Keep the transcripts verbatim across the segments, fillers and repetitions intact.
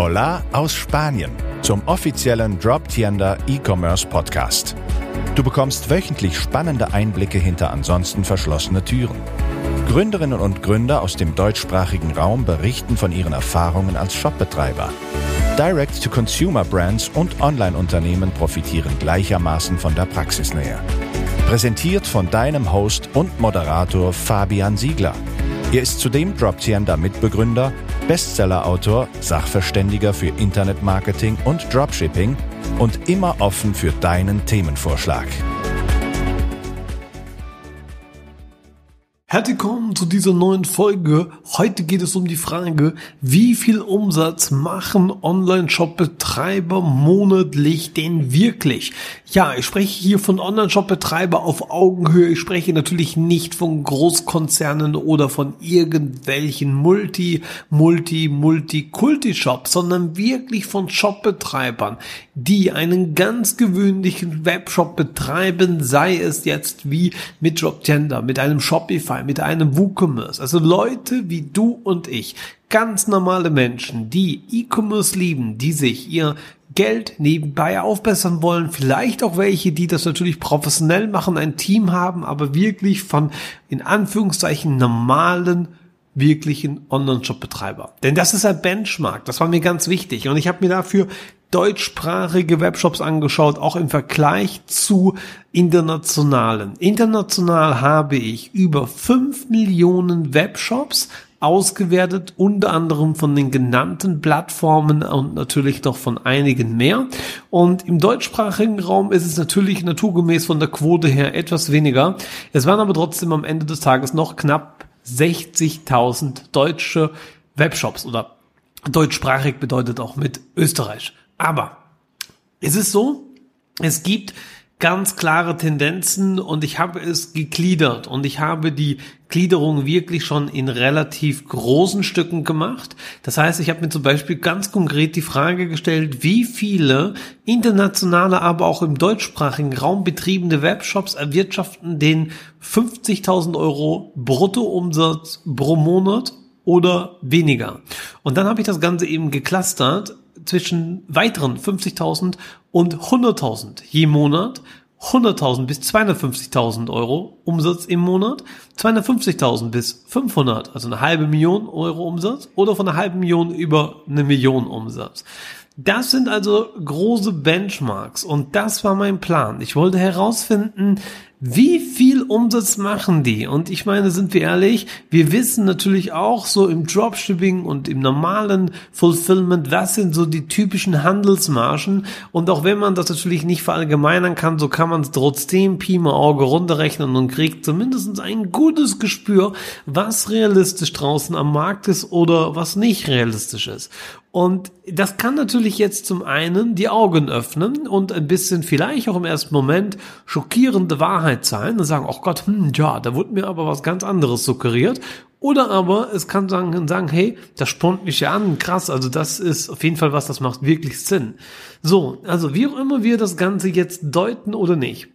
Hola aus Spanien zum offiziellen DropTienda E-Commerce Podcast. Du bekommst wöchentlich spannende Einblicke hinter ansonsten verschlossene Türen. Gründerinnen und Gründer aus dem deutschsprachigen Raum berichten von ihren Erfahrungen als Shopbetreiber. Direct-to-Consumer-Brands und Online-Unternehmen profitieren gleichermaßen von der Praxisnähe. Präsentiert von deinem Host und Moderator Fabian Siegler. Er ist zudem DropTienda-Mitbegründer, Bestsellerautor, Sachverständiger für Internetmarketing und Dropshipping und immer offen für deinen Themenvorschlag. Herzlich willkommen zu dieser neuen Folge. Heute geht es um die Frage, wie viel Umsatz machen Online-Shop-Betreiber monatlich denn wirklich? Ja, ich spreche hier von Online-Shop-Betreiber auf Augenhöhe. Ich spreche natürlich nicht von Großkonzernen oder von irgendwelchen Multi, Multi, Multikulti-Shops, sondern wirklich von Shop-Betreibern, die einen ganz gewöhnlichen Webshop betreiben, sei es jetzt wie mit DropTienda, mit einem Shopify, mit einem WooCommerce, also Leute wie du und ich, ganz normale Menschen, die E-Commerce lieben, die sich ihr Geld nebenbei aufbessern wollen, vielleicht auch welche, die das natürlich professionell machen, ein Team haben, aber wirklich von, in Anführungszeichen, normalen, wirklichen Online-Shop-Betreiber. Denn das ist ein Benchmark, das war mir ganz wichtig und ich habe mir dafür deutschsprachige Webshops angeschaut, auch im Vergleich zu internationalen. International habe ich über fünf Millionen Webshops ausgewertet, unter anderem von den genannten Plattformen und natürlich noch von einigen mehr. Und im deutschsprachigen Raum ist es natürlich naturgemäß von der Quote her etwas weniger. Es waren aber trotzdem am Ende des Tages noch knapp sechzigtausend deutsche Webshops, oder deutschsprachig bedeutet auch mit Österreich. Aber es ist so, es gibt ganz klare Tendenzen und ich habe es gegliedert und ich habe die Gliederung wirklich schon in relativ großen Stücken gemacht. Das heißt, ich habe mir zum Beispiel ganz konkret die Frage gestellt, wie viele internationale, aber auch im deutschsprachigen Raum betriebene Webshops erwirtschaften den fünfzigtausend Euro Bruttoumsatz pro Monat oder weniger. Und dann habe ich das Ganze eben geclustert zwischen weiteren fünfzigtausend und hunderttausend je Monat, hunderttausend bis zweihundertfünfzigtausend Euro Umsatz im Monat, zweihundertfünfzigtausend bis fünfhundert, also eine halbe Million Euro Umsatz oder von einer halben Million über eine Million Umsatz. Das sind also große Benchmarks und das war mein Plan. Ich wollte herausfinden, wie viel Umsatz machen die? Und ich meine, sind wir ehrlich, wir wissen natürlich auch so im Dropshipping und im normalen Fulfillment, was sind so die typischen Handelsmargen. Und auch wenn man das natürlich nicht verallgemeinern kann, so kann man es trotzdem Pi mal Auge runterrechnen und kriegt zumindest ein gutes Gespür, was realistisch draußen am Markt ist oder was nicht realistisch ist. Und das kann natürlich jetzt zum einen die Augen öffnen und ein bisschen vielleicht auch im ersten Moment schockierende Wahrheit sein und sagen, oh Gott, hm, ja, da wurde mir aber was ganz anderes suggeriert. Oder aber es kann sagen, sagen, hey, das spornt mich ja an, krass, also das ist auf jeden Fall was, das macht wirklich Sinn. So, also wie auch immer wir das Ganze jetzt deuten oder nicht.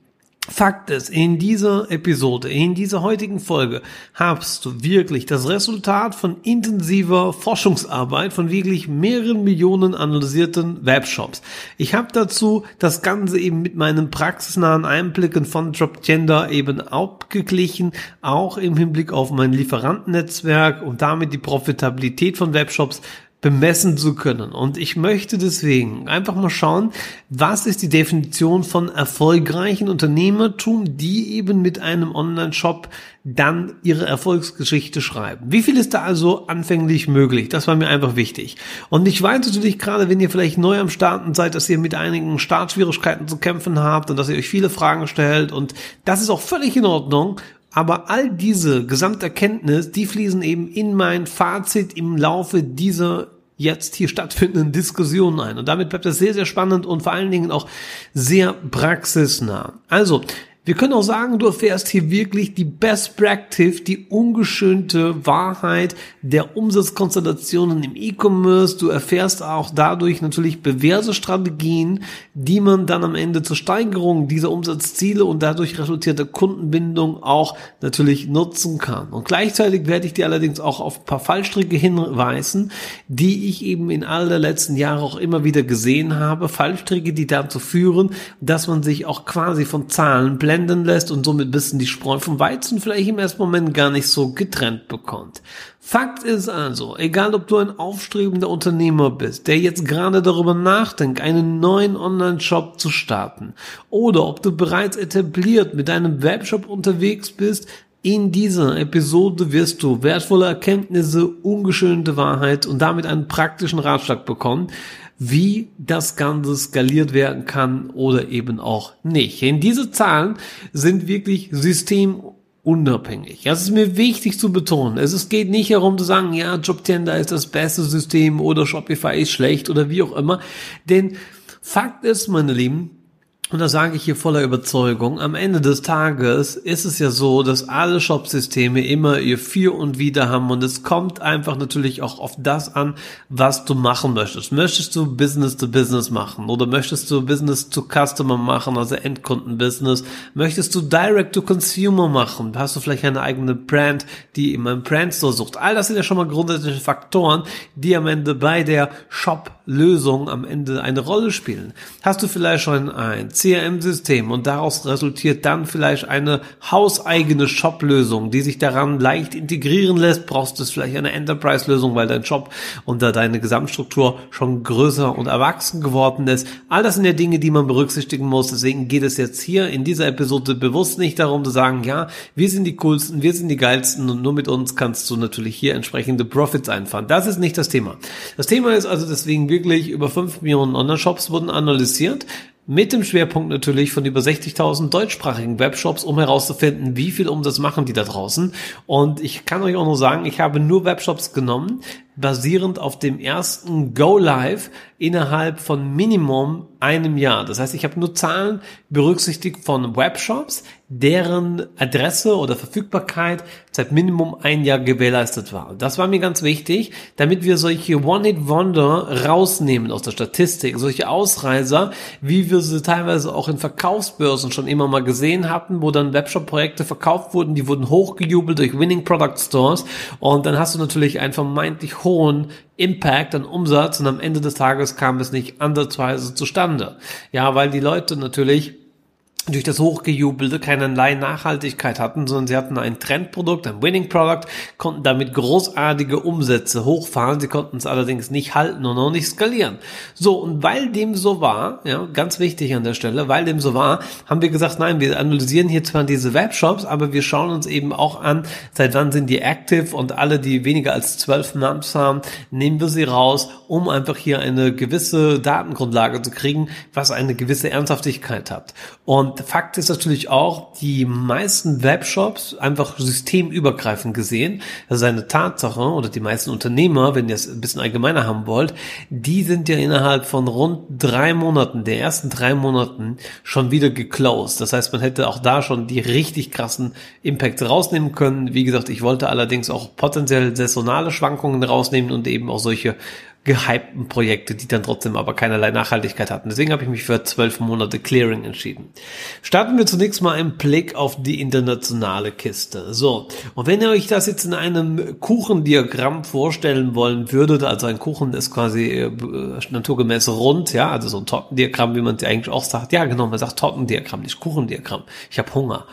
Fakt ist, in dieser Episode, in dieser heutigen Folge hast du wirklich das Resultat von intensiver Forschungsarbeit von wirklich mehreren Millionen analysierten Webshops. Ich habe dazu das Ganze eben mit meinen praxisnahen Einblicken von DropTienda eben abgeglichen, auch im Hinblick auf mein Lieferantennetzwerk und damit die Profitabilität von Webshops bemessen zu können. Und ich möchte deswegen einfach mal schauen, was ist die Definition von erfolgreichen Unternehmertum, die eben mit einem Online-Shop dann ihre Erfolgsgeschichte schreiben. Wie viel ist da also anfänglich möglich? Das war mir einfach wichtig. Und ich weiß natürlich gerade, wenn ihr vielleicht neu am Starten seid, dass ihr mit einigen Startschwierigkeiten zu kämpfen habt und dass ihr euch viele Fragen stellt und das ist auch völlig in Ordnung. Aber all diese Gesamterkenntnis, die fließen eben in mein Fazit im Laufe dieser jetzt hier stattfindenden Diskussionen ein. Und damit bleibt das sehr, sehr spannend und vor allen Dingen auch sehr praxisnah. Also, Wir können auch sagen, du erfährst hier wirklich die Best Practice, die ungeschönte Wahrheit der Umsatzkonstellationen im E-Commerce. Du erfährst auch dadurch natürlich bewährte Strategien, die man dann am Ende zur Steigerung dieser Umsatzziele und dadurch resultierter Kundenbindung auch natürlich nutzen kann. Und gleichzeitig werde ich dir allerdings auch auf ein paar Fallstricke hinweisen, die ich eben in all der letzten Jahre auch immer wieder gesehen habe. Fallstricke, die dazu führen, dass man sich auch quasi von Zahlen blenden lässt und somit ein bisschen die Spreu vom Weizen vielleicht im ersten Moment gar nicht so getrennt bekommt. Fakt ist also, egal ob du ein aufstrebender Unternehmer bist, der jetzt gerade darüber nachdenkt, einen neuen Online-Shop zu starten, oder ob du bereits etabliert mit deinem Webshop unterwegs bist, in dieser Episode wirst du wertvolle Erkenntnisse, ungeschönte Wahrheit und damit einen praktischen Ratschlag bekommen, wie das Ganze skaliert werden kann oder eben auch nicht. Denn diese Zahlen sind wirklich systemunabhängig. Das ist mir wichtig zu betonen. Es geht nicht darum zu sagen, ja, DropTienda ist das beste System oder Shopify ist schlecht oder wie auch immer. Denn Fakt ist, meine Lieben, und das sage ich hier voller Überzeugung, am Ende des Tages ist es ja so, dass alle Shopsysteme immer ihr Für und Wider haben und es kommt einfach natürlich auch auf das an, was du machen möchtest. Möchtest du Business to Business machen oder möchtest du Business to Customer machen, also Endkundenbusiness? Möchtest du Direct to Consumer machen? Hast du vielleicht eine eigene Brand, die in einem Brandstore sucht? All das sind ja schon mal grundsätzliche Faktoren, die am Ende bei der Shop-Lösung am Ende eine Rolle spielen. Hast du vielleicht schon ein C R M-System und daraus resultiert dann vielleicht eine hauseigene Shop-Lösung, die sich daran leicht integrieren lässt, brauchst du vielleicht eine Enterprise-Lösung, weil dein Shop unter deine Gesamtstruktur schon größer und erwachsen geworden ist. All das sind ja Dinge, die man berücksichtigen muss, deswegen geht es jetzt hier in dieser Episode bewusst nicht darum zu sagen, ja, wir sind die coolsten, wir sind die geilsten und nur mit uns kannst du natürlich hier entsprechende Profits einfahren. Das ist nicht das Thema. Das Thema ist also deswegen wirklich, über fünf Millionen Online-Shops wurden analysiert, mit dem Schwerpunkt natürlich von über sechzigtausend deutschsprachigen Webshops, um herauszufinden, wie viel Umsatz machen die da draußen. Und ich kann euch auch nur sagen, ich habe nur Webshops genommen, basierend auf dem ersten Go-Live innerhalb von Minimum einem Jahr. Das heißt, ich habe nur Zahlen berücksichtigt von Webshops, deren Adresse oder Verfügbarkeit seit Minimum ein Jahr gewährleistet war. Das war mir ganz wichtig, damit wir solche One-Hit-Wonder rausnehmen aus der Statistik, solche Ausreißer, wie wir sie teilweise auch in Verkaufsbörsen schon immer mal gesehen hatten, wo dann Webshop-Projekte verkauft wurden, die wurden hochgejubelt durch Winning Product Stores und dann hast du natürlich einen vermeintlich hohen Impact an Umsatz und am Ende des Tages kam es nicht andersweise zustande. Ja, weil die Leute natürlich durch das Hochgejubelte keinerlei Nachhaltigkeit hatten, sondern sie hatten ein Trendprodukt, ein Winning-Produkt, konnten damit großartige Umsätze hochfahren, sie konnten es allerdings nicht halten und auch nicht skalieren. So, und weil dem so war, ja, ganz wichtig an der Stelle, weil dem so war, haben wir gesagt, nein, wir analysieren hier zwar diese Webshops, aber wir schauen uns eben auch an, seit wann sind die active und alle, die weniger als zwölf Months haben, nehmen wir sie raus, um einfach hier eine gewisse Datengrundlage zu kriegen, was eine gewisse Ernsthaftigkeit hat. Und Fakt ist natürlich auch, die meisten Webshops einfach systemübergreifend gesehen, das ist eine Tatsache, oder die meisten Unternehmer, wenn ihr es ein bisschen allgemeiner haben wollt, die sind ja innerhalb von rund drei Monaten, der ersten drei Monaten schon wieder geclosed. Das heißt, man hätte auch da schon die richtig krassen Impacts rausnehmen können. Wie gesagt, ich wollte allerdings auch potenziell saisonale Schwankungen rausnehmen und eben auch solche gehypten Projekte, die dann trotzdem aber keinerlei Nachhaltigkeit hatten. Deswegen habe ich mich für zwölf Monate Clearing entschieden. Starten wir zunächst mal einen Blick auf die internationale Kiste. So, und wenn ihr euch das jetzt in einem Kuchendiagramm vorstellen wollen würdet, also ein Kuchen ist quasi äh, naturgemäß rund, ja, also so ein Tortendiagramm, wie man es eigentlich auch sagt. Ja, genau, man sagt Tortendiagramm, nicht Kuchendiagramm. Ich habe Hunger.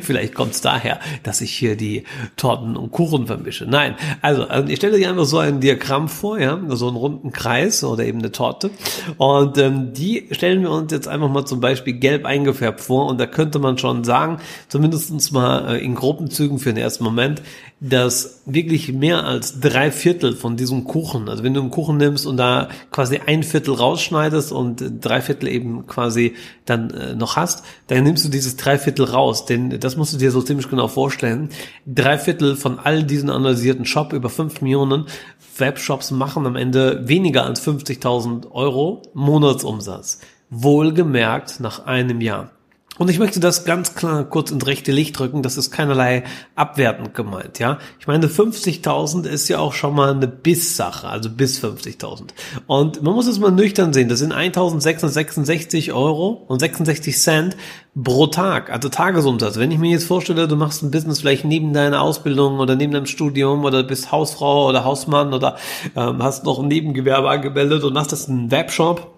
Vielleicht kommt es daher, dass ich hier die Torten und Kuchen vermische. Nein, also, also ich stelle dir einfach so ein Diagramm vor, ja, so einen runden Kreis oder eben eine Torte und ähm, die stellen wir uns jetzt einfach mal zum Beispiel gelb eingefärbt vor und da könnte man schon sagen, zumindest mal äh, in groben Zügen für den ersten Moment, dass wirklich mehr als drei Viertel von diesem Kuchen, also wenn du einen Kuchen nimmst und da quasi ein Viertel rausschneidest und drei Viertel eben quasi dann äh, noch hast, dann nimmst du dieses drei Viertel raus, denn das musst du dir so ziemlich genau vorstellen, drei Viertel von all diesen analysierten Shop über fünf Millionen Webshops machen am Ende weniger als fünfzigtausend Euro Monatsumsatz. Wohlgemerkt nach einem Jahr. Und ich möchte das ganz klar kurz ins rechte Licht rücken, das ist keinerlei abwertend gemeint, ja. Ich meine, fünfzigtausend ist ja auch schon mal eine Bis-Sache, also bis fünfzigtausend. Und man muss es mal nüchtern sehen, das sind eintausendsechshundertsechsundsechzig Euro und sechsundsechzig Cent pro Tag, also Tagesumsatz. Wenn ich mir jetzt vorstelle, du machst ein Business vielleicht neben deiner Ausbildung oder neben deinem Studium oder bist Hausfrau oder Hausmann oder ähm, hast noch ein Nebengewerbe angemeldet und machst das einen Webshop,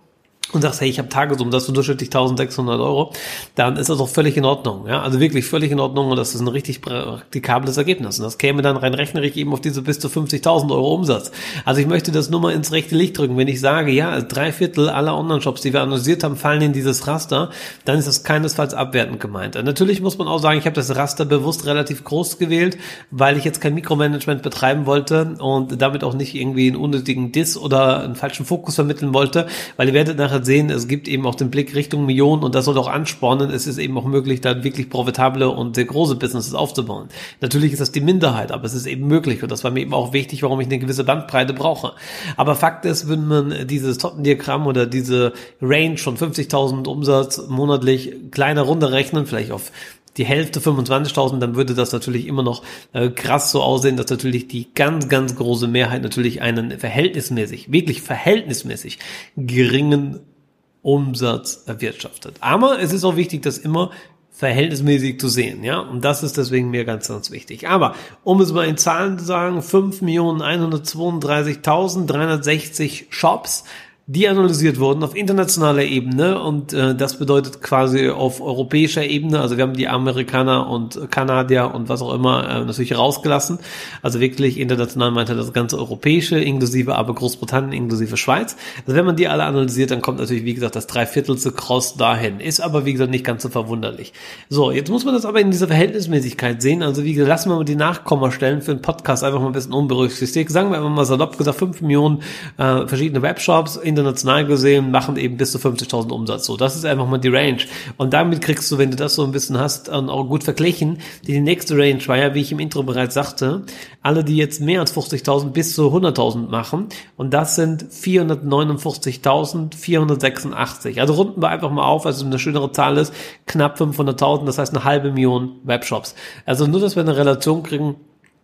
und sagst, hey, ich habe Tagesumsatz unterschiedlich eintausendsechshundert Euro, dann ist das doch völlig in Ordnung. Ja, also wirklich völlig in Ordnung und das ist ein richtig praktikables Ergebnis. Und das käme dann rein rechnerisch eben auf diese bis zu fünfzigtausend Euro Umsatz. Also ich möchte das nur mal ins rechte Licht drücken. Wenn ich sage, ja, drei Viertel aller Online-Shops, die wir analysiert haben, fallen in dieses Raster, dann ist das keinesfalls abwertend gemeint. Und natürlich muss man auch sagen, ich habe das Raster bewusst relativ groß gewählt, weil ich jetzt kein Mikromanagement betreiben wollte und damit auch nicht irgendwie einen unnötigen Diss oder einen falschen Fokus vermitteln wollte, weil ihr werdet nachher sehen, es gibt eben auch den Blick Richtung Millionen und das soll auch anspornen. Es ist eben auch möglich, da wirklich profitable und sehr große Businesses aufzubauen. Natürlich ist das die Minderheit, aber es ist eben möglich und das war mir eben auch wichtig, warum ich eine gewisse Bandbreite brauche. Aber Fakt ist, wenn man dieses Tortendiagramm oder diese Range von fünfzigtausend Umsatz monatlich kleiner runter rechnen, vielleicht auf die Hälfte fünfundzwanzigtausend, dann würde das natürlich immer noch äh, krass so aussehen, dass natürlich die ganz, ganz große Mehrheit natürlich einen verhältnismäßig, wirklich verhältnismäßig geringen Umsatz erwirtschaftet. Aber es ist auch wichtig, dass immer verhältnismäßig zu sehen, ja, und das ist deswegen mir ganz, ganz wichtig. Aber um es mal in Zahlen zu sagen, fünf Millionen einhundertzweiunddreißigtausenddreihundertsechzig Shops, die analysiert wurden auf internationaler Ebene und äh, das bedeutet quasi auf europäischer Ebene, also wir haben die Amerikaner und Kanadier und was auch immer äh, natürlich rausgelassen, also wirklich international meinte das ganze europäische, inklusive aber Großbritannien, inklusive Schweiz, also wenn man die alle analysiert, dann kommt natürlich, wie gesagt, das dreiviertelste Cross dahin, ist aber, wie gesagt, nicht ganz so verwunderlich. So, jetzt muss man das aber in dieser Verhältnismäßigkeit sehen, also wie gesagt, lassen wir mal die Nachkommastellen für den Podcast einfach mal ein bisschen unberücksichtigt, sagen wir einfach mal salopp gesagt, fünf Millionen äh, verschiedene Webshops in international gesehen, machen eben bis zu fünfzigtausend Umsatz. So, das ist einfach mal die Range. Und damit kriegst du, wenn du das so ein bisschen hast, auch gut verglichen. Die nächste Range war ja, wie ich im Intro bereits sagte, alle, die jetzt mehr als fünfzigtausend bis zu hunderttausend machen. Und das sind vierhundertneunundvierzigtausendvierhundertsechsundachtzig. Also runden wir einfach mal auf, also eine schönere Zahl ist knapp fünfhunderttausend, das heißt eine halbe Million Webshops. Also nur, dass wir eine Relation kriegen.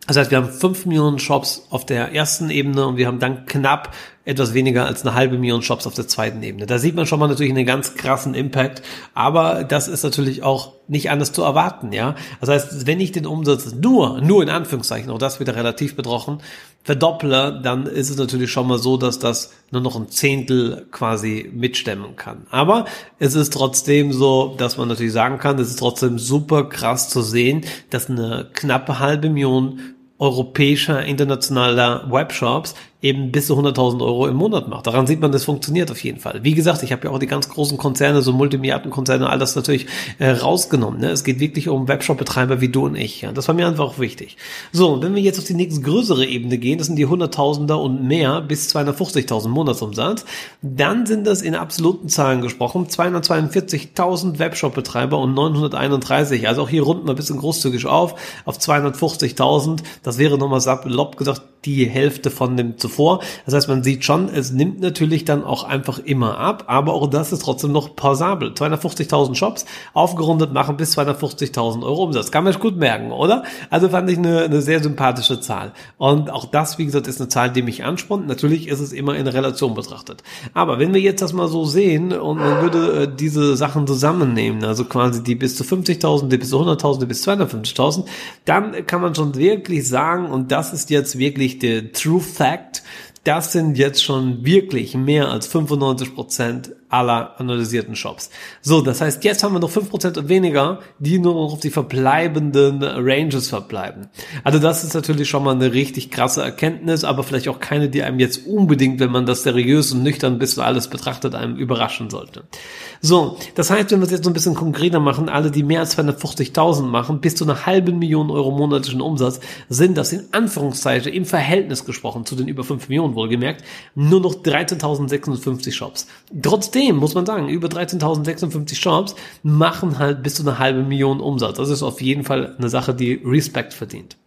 Das heißt, wir haben fünf Millionen Shops auf der ersten Ebene und wir haben dann knapp etwas weniger als eine halbe Million Shops auf der zweiten Ebene. Da sieht man schon mal natürlich einen ganz krassen Impact, aber das ist natürlich auch nicht anders zu erwarten, ja. Das heißt, wenn ich den Umsatz nur, nur in Anführungszeichen, auch das wieder relativ betroffen, verdopple, dann ist es natürlich schon mal so, dass das nur noch ein Zehntel quasi mitstemmen kann. Aber es ist trotzdem so, dass man natürlich sagen kann, es ist trotzdem super krass zu sehen, dass eine knappe halbe Million europäischer, internationaler Webshops eben bis zu hunderttausend Euro im Monat macht. Daran sieht man, das funktioniert auf jeden Fall. Wie gesagt, ich habe ja auch die ganz großen Konzerne, so Multimilliardenkonzerne, all das natürlich äh, rausgenommen. Ne? Es geht wirklich um Webshop-Betreiber wie du und ich. Ja? Das war mir einfach auch wichtig. So, und wenn wir jetzt auf die nächste größere Ebene gehen, das sind die Hunderttausender und mehr bis zweihundertfünfzigtausend Monatsumsatz, dann sind das in absoluten Zahlen gesprochen zweihundertzweiundvierzigtausend Webshop-Betreiber und neunhunderteinunddreißig. Also auch hier runden wir ein bisschen großzügig auf, auf zweihundertfünfzigtausend. Das wäre nochmal salopp gesagt die Hälfte von dem zuvor. Das heißt, man sieht schon, es nimmt natürlich dann auch einfach immer ab, aber auch das ist trotzdem noch pausabel. zweihundertfünfzigtausend Shops aufgerundet machen bis zweihundertfünfzigtausend Euro Umsatz. Kann man sich gut merken, oder? Also fand ich eine, eine sehr sympathische Zahl. Und auch das, wie gesagt, ist eine Zahl, die mich anspornt. Natürlich ist es immer in Relation betrachtet. Aber wenn wir jetzt das mal so sehen und man würde äh, diese Sachen zusammennehmen, also quasi die bis zu fünfzigtausend, die bis zu hunderttausend, die bis zu zweihundertfünfzigtausend, dann kann man schon wirklich sagen, und das ist jetzt wirklich der True Fact, das sind jetzt schon wirklich mehr als fünfundneunzig Prozent aller analysierten Shops. So, das heißt, jetzt haben wir noch fünf Prozent und weniger, die nur noch auf die verbleibenden Ranges verbleiben. Also das ist natürlich schon mal eine richtig krasse Erkenntnis, aber vielleicht auch keine, die einem jetzt unbedingt, wenn man das seriös und nüchtern bis alles betrachtet, einem überraschen sollte. So, das heißt, wenn wir es jetzt so ein bisschen konkreter machen, alle, die mehr als zweihundertfünfzigtausend machen, bis zu einer halben Million Euro monatlichen Umsatz, sind das in Anführungszeichen im Verhältnis gesprochen zu den über fünf Millionen wohlgemerkt, nur noch dreizehntausendsechsundfünfzig Shops. Trotzdem muss man sagen, über dreizehntausendsechsundfünfzig Shops machen halt bis zu einer halben Million Umsatz. Das ist auf jeden Fall eine Sache, die Respekt verdient.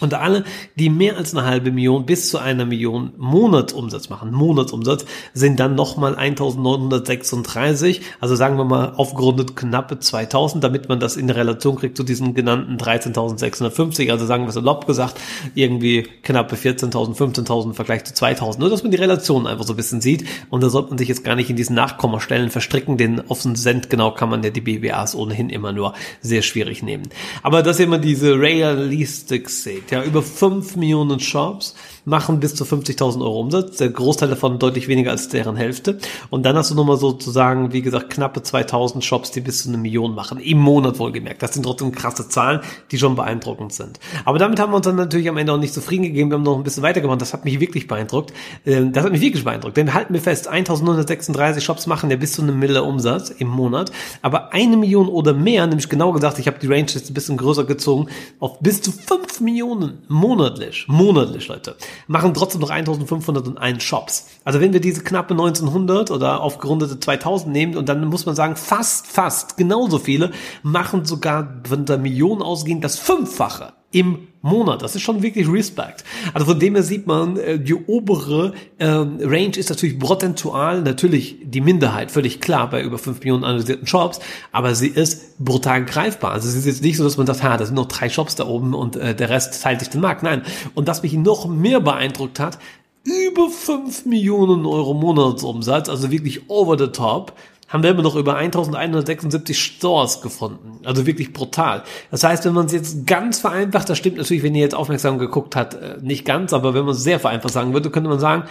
Und alle, die mehr als eine halbe Million bis zu einer Million Monatsumsatz machen, Monatsumsatz, sind dann nochmal eintausendneunhundertsechsunddreißig, also sagen wir mal aufgerundet knappe zweitausend, damit man das in Relation kriegt zu diesen genannten dreizehntausendsechshundertfünfzig, also sagen wir es erlaubt gesagt, irgendwie knappe vierzehntausend, fünfzehntausend im Vergleich zu zweitausend. Nur, dass man die Relation einfach so ein bisschen sieht und da sollte man sich jetzt gar nicht in diesen Nachkommastellen verstricken, denn auf den Cent genau kann man ja die B W As ohnehin immer nur sehr schwierig nehmen. Aber dass ihr mal diese Realistics seht, ja, über fünf Millionen Shops machen bis zu fünfzigtausend Euro Umsatz. Der Großteil davon deutlich weniger als deren Hälfte. Und dann hast du nochmal sozusagen, wie gesagt, knappe zweitausend Shops, die bis zu eine Million machen. Im Monat wohlgemerkt. Das sind trotzdem krasse Zahlen, die schon beeindruckend sind. Aber damit haben wir uns dann natürlich am Ende auch nicht zufrieden gegeben. Wir haben noch ein bisschen weitergemacht. Das hat mich wirklich beeindruckt. Das hat mich wirklich beeindruckt. Denn halten wir fest, eintausendneunhundertsechsunddreißig Shops machen ja bis zu eine Mille Umsatz im Monat. Aber eine Million oder mehr, nämlich genau gesagt, ich habe die Range jetzt ein bisschen größer gezogen, auf bis zu fünf Millionen monatlich, monatlich, Leute, machen trotzdem noch eintausendfünfhunderteins Shops. Also wenn wir diese knappe neunzehnhundert oder aufgerundete zweitausend nehmen und dann muss man sagen, fast, fast genauso viele machen sogar, wenn da Millionen ausgehen, das Fünffache im Monat. Das ist schon wirklich Respekt. Also von dem her sieht man, die obere ähm, Range ist natürlich prozentual natürlich die Minderheit, völlig klar, bei über fünf Millionen analysierten Shops, aber sie ist brutal greifbar. Also es ist jetzt nicht so, dass man sagt, ha, da sind noch drei Shops da oben und äh, der Rest teilt sich den Markt. Nein. Und was mich noch mehr beeindruckt hat, über fünf Millionen Euro Monatsumsatz, also wirklich over the top, haben wir immer noch über eintausendeinhundertsechsundsiebzig Stores gefunden. Also wirklich brutal. Das heißt, wenn man es jetzt ganz vereinfacht, das stimmt natürlich, wenn ihr jetzt aufmerksam geguckt habt, nicht ganz, aber wenn man es sehr vereinfacht sagen würde, könnte man sagen,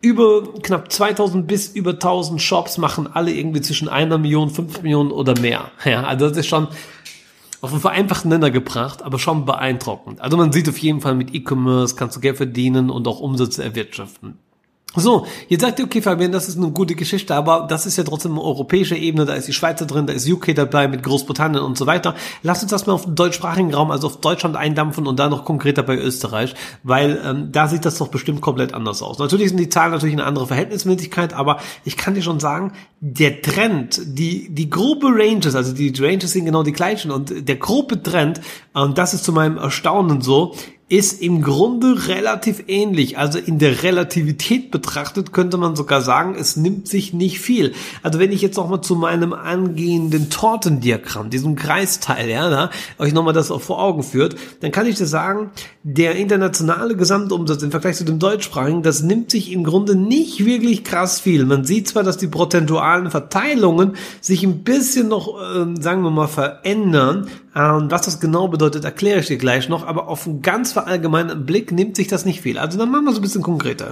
über knapp zweitausend bis über tausend Shops machen alle irgendwie zwischen einer Million, fünf Millionen oder mehr. Ja, also das ist schon auf einen vereinfachten Nenner gebracht, aber schon beeindruckend. Also man sieht auf jeden Fall, mit E-Commerce kannst du Geld verdienen und auch Umsätze erwirtschaften. So, jetzt sagt ihr, okay, Fabian, das ist eine gute Geschichte, aber das ist ja trotzdem eine europäische Ebene, da ist die Schweiz da drin, da ist U K dabei mit Großbritannien und so weiter. Lasst uns das mal auf den deutschsprachigen Raum, also auf Deutschland eindampfen und da noch konkreter bei Österreich, weil ähm, da sieht das doch bestimmt komplett anders aus. Natürlich sind die Zahlen natürlich eine andere Verhältnismäßigkeit, aber ich kann dir schon sagen, der Trend, die die grobe Ranges, also die Ranges sind genau die gleichen und der grobe Trend, und ähm, das ist zu meinem Erstaunen so, ist im Grunde relativ ähnlich. Also in der Relativität betrachtet könnte man sogar sagen, es nimmt sich nicht viel. Also wenn ich jetzt nochmal zu meinem angehenden Tortendiagramm, diesem Kreisteil, ja, da, euch nochmal das auch vor Augen führt, dann kann ich dir sagen, der internationale Gesamtumsatz im Vergleich zu dem deutschsprachigen, das nimmt sich im Grunde nicht wirklich krass viel. Man sieht zwar, dass die prozentualen Verteilungen sich ein bisschen noch, äh, sagen wir mal, verändern. Ähm, was das genau bedeutet, erkläre ich dir gleich noch, aber auf einen ganz allgemeinen Blick nimmt sich das nicht viel. Also dann machen wir es ein bisschen konkreter.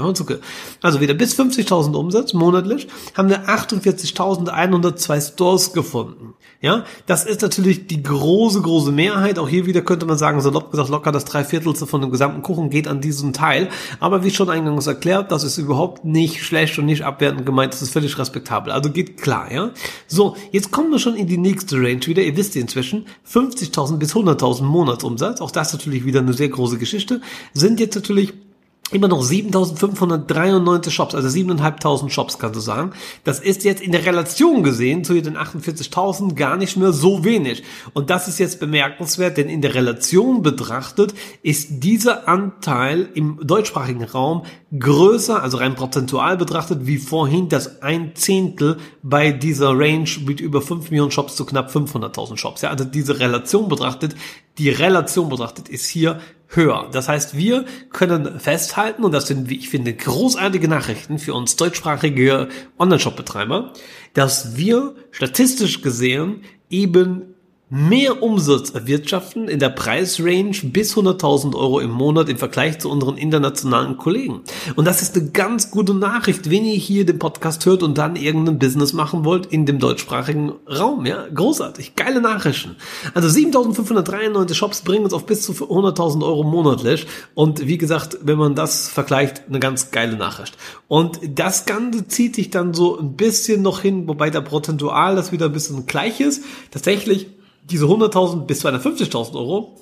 Also wieder bis fünfzigtausend Umsatz monatlich haben wir achtundvierzigtausendeinhundertzwei Stores gefunden. Ja, das ist natürlich die große, große Mehrheit. Auch hier wieder könnte man sagen, salopp gesagt, locker das Dreiviertelste von dem gesamten Kuchen geht an diesen Teil. Aber wie schon eingangs erklärt, das ist überhaupt nicht schlecht und nicht abwertend gemeint. Das ist völlig respektabel. Also geht klar, ja. So, jetzt kommen wir schon in die nächste Range wieder. Ihr wisst inzwischen, fünfzigtausend bis hunderttausend Monatsumsatz. Auch das natürlich wieder eine sehr große große Geschichte, sind jetzt natürlich immer noch siebentausendfünfhundertdreiundneunzig Shops, also siebentausendfünfhundert Shops, kannst du sagen. Das ist jetzt in der Relation gesehen zu den achtundvierzigtausend gar nicht mehr so wenig. Und das ist jetzt bemerkenswert, denn in der Relation betrachtet ist dieser Anteil im deutschsprachigen Raum größer, also rein prozentual betrachtet, wie vorhin das ein Zehntel bei dieser Range mit über fünf Millionen Shops zu knapp fünfhunderttausend Shops. Ja, also diese Relation betrachtet, die Relation betrachtet ist hier höher. Das heißt, wir können festhalten, und das sind, wie ich finde, großartige Nachrichten für uns deutschsprachige Online-Shop-Betreiber, dass wir statistisch gesehen eben mehr Umsatz erwirtschaften in der Preisrange bis hunderttausend Euro im Monat im Vergleich zu unseren internationalen Kollegen. Und das ist eine ganz gute Nachricht, wenn ihr hier den Podcast hört und dann irgendein Business machen wollt in dem deutschsprachigen Raum. Ja, großartig, geile Nachrichten. Also siebentausendfünfhundertdreiundneunzig Shops bringen uns auf bis zu hunderttausend Euro monatlich. Und wie gesagt, wenn man das vergleicht, eine ganz geile Nachricht. Und das Ganze zieht sich dann so ein bisschen noch hin, wobei da prozentual das wieder ein bisschen gleich ist. Tatsächlich diese hunderttausend bis zweihundertfünfzigtausend Euro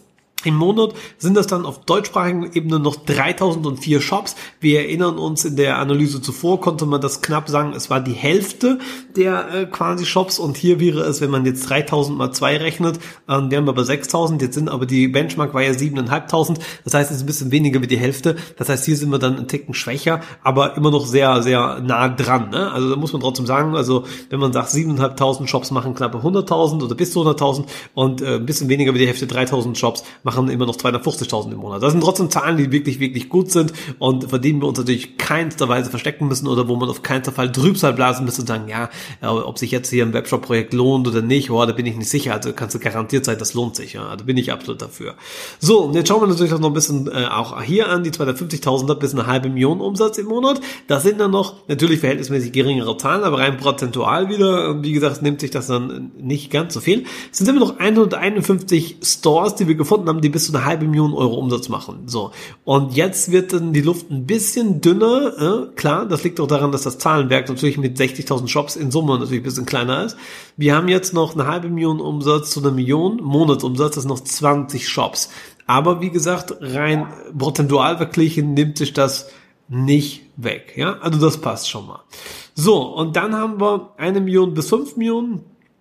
Im Monat sind das dann auf deutschsprachigen Ebene noch dreitausendvier Shops. Wir erinnern uns, in der Analyse zuvor konnte man das knapp sagen, es war die Hälfte der äh, quasi Shops, und hier wäre es, wenn man jetzt dreitausend mal zwei rechnet, ähm, wären wir bei sechstausend, jetzt sind aber die Benchmark war ja siebentausendfünfhundert, das heißt, es ist ein bisschen weniger wie die Hälfte, das heißt, hier sind wir dann einen Ticken schwächer, aber immer noch sehr, sehr nah dran, ne? Also da muss man trotzdem sagen, also wenn man sagt, siebentausendfünfhundert Shops machen knappe hunderttausend oder bis zu hunderttausend und äh, ein bisschen weniger wie die Hälfte, dreitausend Shops machen machen immer noch zweihundertfünfzigtausend im Monat. Das sind trotzdem Zahlen, die wirklich, wirklich gut sind und vor denen wir uns natürlich keinster Weise verstecken müssen oder wo man auf keinen Fall Trübsal blasen müsste und sagen, ja, ob sich jetzt hier ein Webshop-Projekt lohnt oder nicht, oh, da bin ich nicht sicher. Also kannst du garantiert sein, das lohnt sich. Ja, da bin ich absolut dafür. So, und jetzt schauen wir natürlich noch ein bisschen äh, auch hier an, die zweihundertfünfzigtausender bis eine halbe Million Umsatz im Monat. Das sind dann noch natürlich verhältnismäßig geringere Zahlen, aber rein prozentual wieder, wie gesagt, nimmt sich das dann nicht ganz so viel. Es sind immer noch hunderteinundfünfzig Stores, die wir gefunden haben, die bis zu eine halbe Million Euro Umsatz machen. So. Und jetzt wird dann die Luft ein bisschen dünner. Äh, klar, das liegt auch daran, dass das Zahlenwerk natürlich mit sechzigtausend Shops in Summe natürlich ein bisschen kleiner ist. Wir haben jetzt noch eine halbe Million Umsatz zu einer Million Monatsumsatz, das sind noch zwanzig Shops. Aber wie gesagt, rein prozentual verglichen nimmt sich das nicht weg. Ja, also das passt schon mal. So, und dann haben wir eine Million bis fünf Millionen.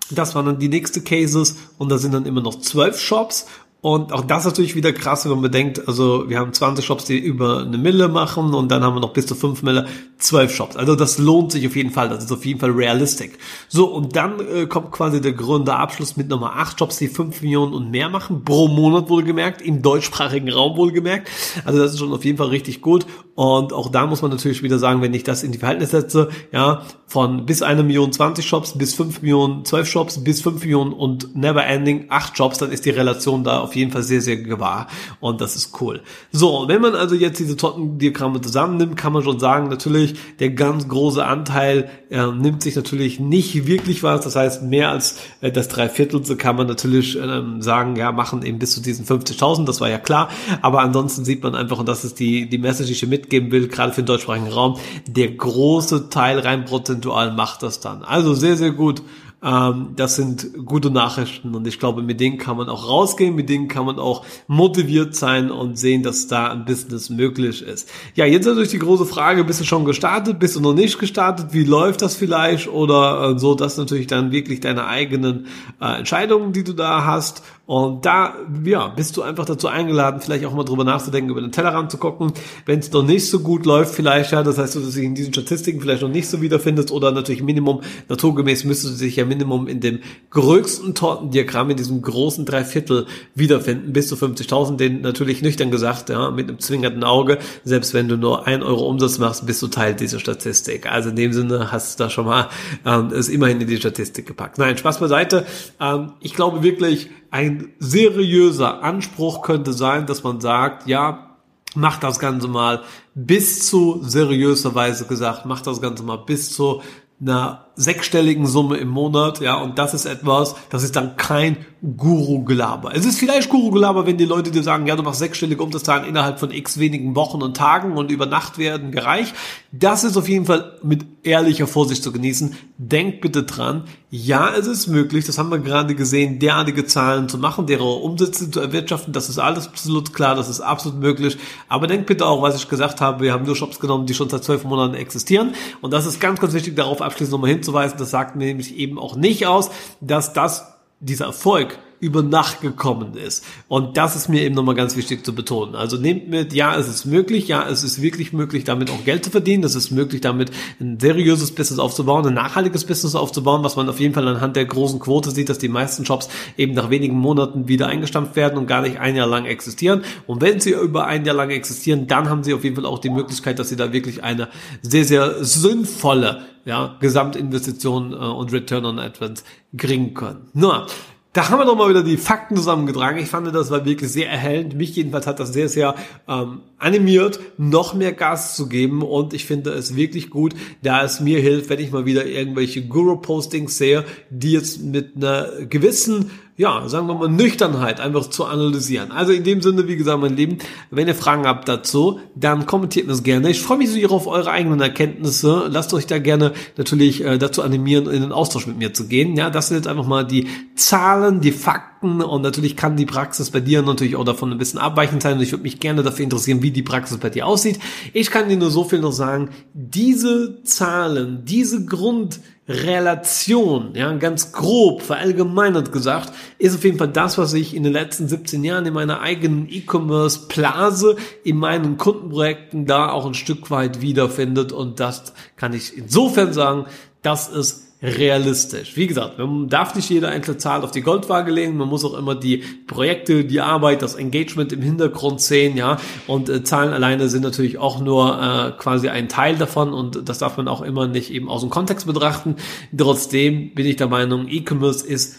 Das waren dann die nächsten Cases und da sind dann immer noch zwölf Shops. Und auch das ist natürlich wieder krass, wenn man bedenkt, also wir haben zwanzig Shops, die über eine Mille machen und dann haben wir noch bis zu fünf Mille, zwölf Shops. Also das lohnt sich auf jeden Fall, das ist auf jeden Fall realistisch. So, und dann äh, kommt quasi der gründende Abschluss mit nochmal acht Shops, die fünf Millionen und mehr machen, pro Monat wohlgemerkt, im deutschsprachigen Raum wohlgemerkt. Also das ist schon auf jeden Fall richtig gut. Und auch da muss man natürlich wieder sagen, wenn ich das in die Verhältnisse setze, ja, von bis eine Million zwanzig Shops, bis fünf Millionen zwölf Shops, bis fünf Millionen und never ending acht Shops, dann ist die Relation da auf auf jeden Fall sehr, sehr gewahr und das ist cool. So, wenn man also jetzt diese Tortendiagramme zusammennimmt, kann man schon sagen, natürlich der ganz große Anteil äh, nimmt sich natürlich nicht wirklich was, das heißt mehr als äh, das Dreiviertelste kann man natürlich äh, sagen, ja, machen eben bis zu diesen fünfzigtausend, das war ja klar, aber ansonsten sieht man einfach, und das ist die die Message, die ich hier mitgeben will, gerade für den deutschsprachigen Raum, der große Teil rein prozentual macht das dann. Also sehr, sehr gut. Das sind gute Nachrichten und ich glaube, mit denen kann man auch rausgehen, mit denen kann man auch motiviert sein und sehen, dass da ein Business möglich ist. Ja, jetzt natürlich die große Frage, bist du schon gestartet, bist du noch nicht gestartet, wie läuft das vielleicht oder so, das sind natürlich dann wirklich deine eigenen äh, Entscheidungen, die du da hast. Und da, ja, bist du einfach dazu eingeladen, vielleicht auch mal drüber nachzudenken, über den Tellerrand zu gucken, wenn es noch nicht so gut läuft vielleicht, ja, das heißt, dass du dich in diesen Statistiken vielleicht noch nicht so wiederfindest oder natürlich Minimum, naturgemäß müsstest du dich ja Minimum in dem größten Tortendiagramm, in diesem großen Dreiviertel wiederfinden, bis zu fünfzigtausend, den natürlich nüchtern gesagt, ja, mit einem zwinkernden Auge, selbst wenn du nur ein Euro Umsatz machst, bist du Teil dieser Statistik. Also in dem Sinne hast du da schon mal ähm, es immerhin in die Statistik gepackt. Nein, Spaß beiseite. Ähm, ich glaube wirklich, ein seriöser Anspruch könnte sein, dass man sagt, ja, mach das Ganze mal bis zu, seriöserweise gesagt, mach das Ganze mal bis zu einer sechsstelligen Summe im Monat, ja, und das ist etwas, das ist dann kein Guru-Gelaber. Es ist vielleicht Guru-Gelaber, wenn die Leute dir sagen, ja, du machst sechsstellige Umsatzzahlen innerhalb von x wenigen Wochen und Tagen und über Nacht werden wir reich. Das ist auf jeden Fall mit ehrlicher Vorsicht zu genießen. Denkt bitte dran, ja, es ist möglich, das haben wir gerade gesehen, derartige Zahlen zu machen, derartige Umsätze zu erwirtschaften, das ist alles absolut klar, das ist absolut möglich, aber denkt bitte auch, was ich gesagt habe, wir haben nur Shops genommen, die schon seit zwölf Monaten existieren und das ist ganz, ganz wichtig, darauf abschließend nochmal hinzuweisen. Das sagt mir nämlich eben auch nicht aus, dass das, dieser Erfolg über Nacht gekommen ist. Und das ist mir eben nochmal ganz wichtig zu betonen. Also nehmt mit, ja, es ist möglich, ja, es ist wirklich möglich, damit auch Geld zu verdienen, es ist möglich, damit ein seriöses Business aufzubauen, ein nachhaltiges Business aufzubauen, was man auf jeden Fall anhand der großen Quote sieht, dass die meisten Shops eben nach wenigen Monaten wieder eingestampft werden und gar nicht ein Jahr lang existieren. Und wenn sie über ein Jahr lang existieren, dann haben sie auf jeden Fall auch die Möglichkeit, dass sie da wirklich eine sehr, sehr sinnvolle, ja, Gesamtinvestition äh, und Return on Advance kriegen können. Na, da haben wir doch mal wieder die Fakten zusammengetragen. Ich fand, das war wirklich sehr erhellend. Mich jedenfalls hat das sehr, sehr ähm, animiert, noch mehr Gas zu geben. Und ich finde es wirklich gut, da es mir hilft, wenn ich mal wieder irgendwelche Guru-Postings sehe, die jetzt mit einer gewissen, ja, sagen wir mal, Nüchternheit einfach zu analysieren. Also in dem Sinne, wie gesagt, mein Lieben, wenn ihr Fragen habt dazu, dann kommentiert das gerne. Ich freue mich sehr auf eure eigenen Erkenntnisse. Lasst euch da gerne natürlich äh, dazu animieren, in den Austausch mit mir zu gehen. Ja, das sind jetzt einfach mal die Zahlen, die Fakten, und natürlich kann die Praxis bei dir natürlich auch davon ein bisschen abweichend sein, und ich würde mich gerne dafür interessieren, wie die Praxis bei dir aussieht. Ich kann dir nur so viel noch sagen, diese Zahlen, diese Grundrelation, ja, ganz grob verallgemeinert gesagt, ist auf jeden Fall das, was ich in den letzten siebzehn Jahren in meiner eigenen E-Commerce-Blase, in meinen Kundenprojekten da auch ein Stück weit wiederfindet, und das kann ich insofern sagen, das ist realistisch. Wie gesagt, man darf nicht jede einzelne Zahl auf die Goldwaage legen, man muss auch immer die Projekte, die Arbeit, das Engagement im Hintergrund sehen, ja, und äh, Zahlen alleine sind natürlich auch nur äh, quasi ein Teil davon, und das darf man auch immer nicht eben aus dem Kontext betrachten. Trotzdem bin ich der Meinung, E-Commerce ist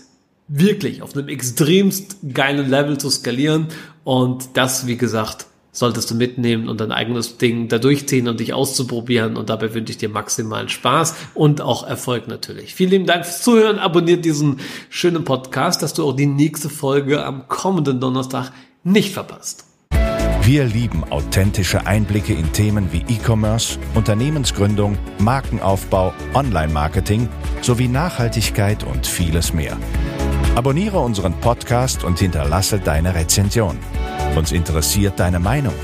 wirklich auf einem extremst geilen Level zu skalieren, und das, wie gesagt, solltest du mitnehmen und dein eigenes Ding da durchziehen und dich auszuprobieren, und dabei wünsche ich dir maximalen Spaß und auch Erfolg natürlich. Vielen lieben Dank fürs Zuhören, abonniert diesen schönen Podcast, dass du auch die nächste Folge am kommenden Donnerstag nicht verpasst. Wir lieben authentische Einblicke in Themen wie E-Commerce, Unternehmensgründung, Markenaufbau, Online-Marketing sowie Nachhaltigkeit und vieles mehr. Abonniere unseren Podcast und hinterlasse deine Rezension. Uns interessiert deine Meinung.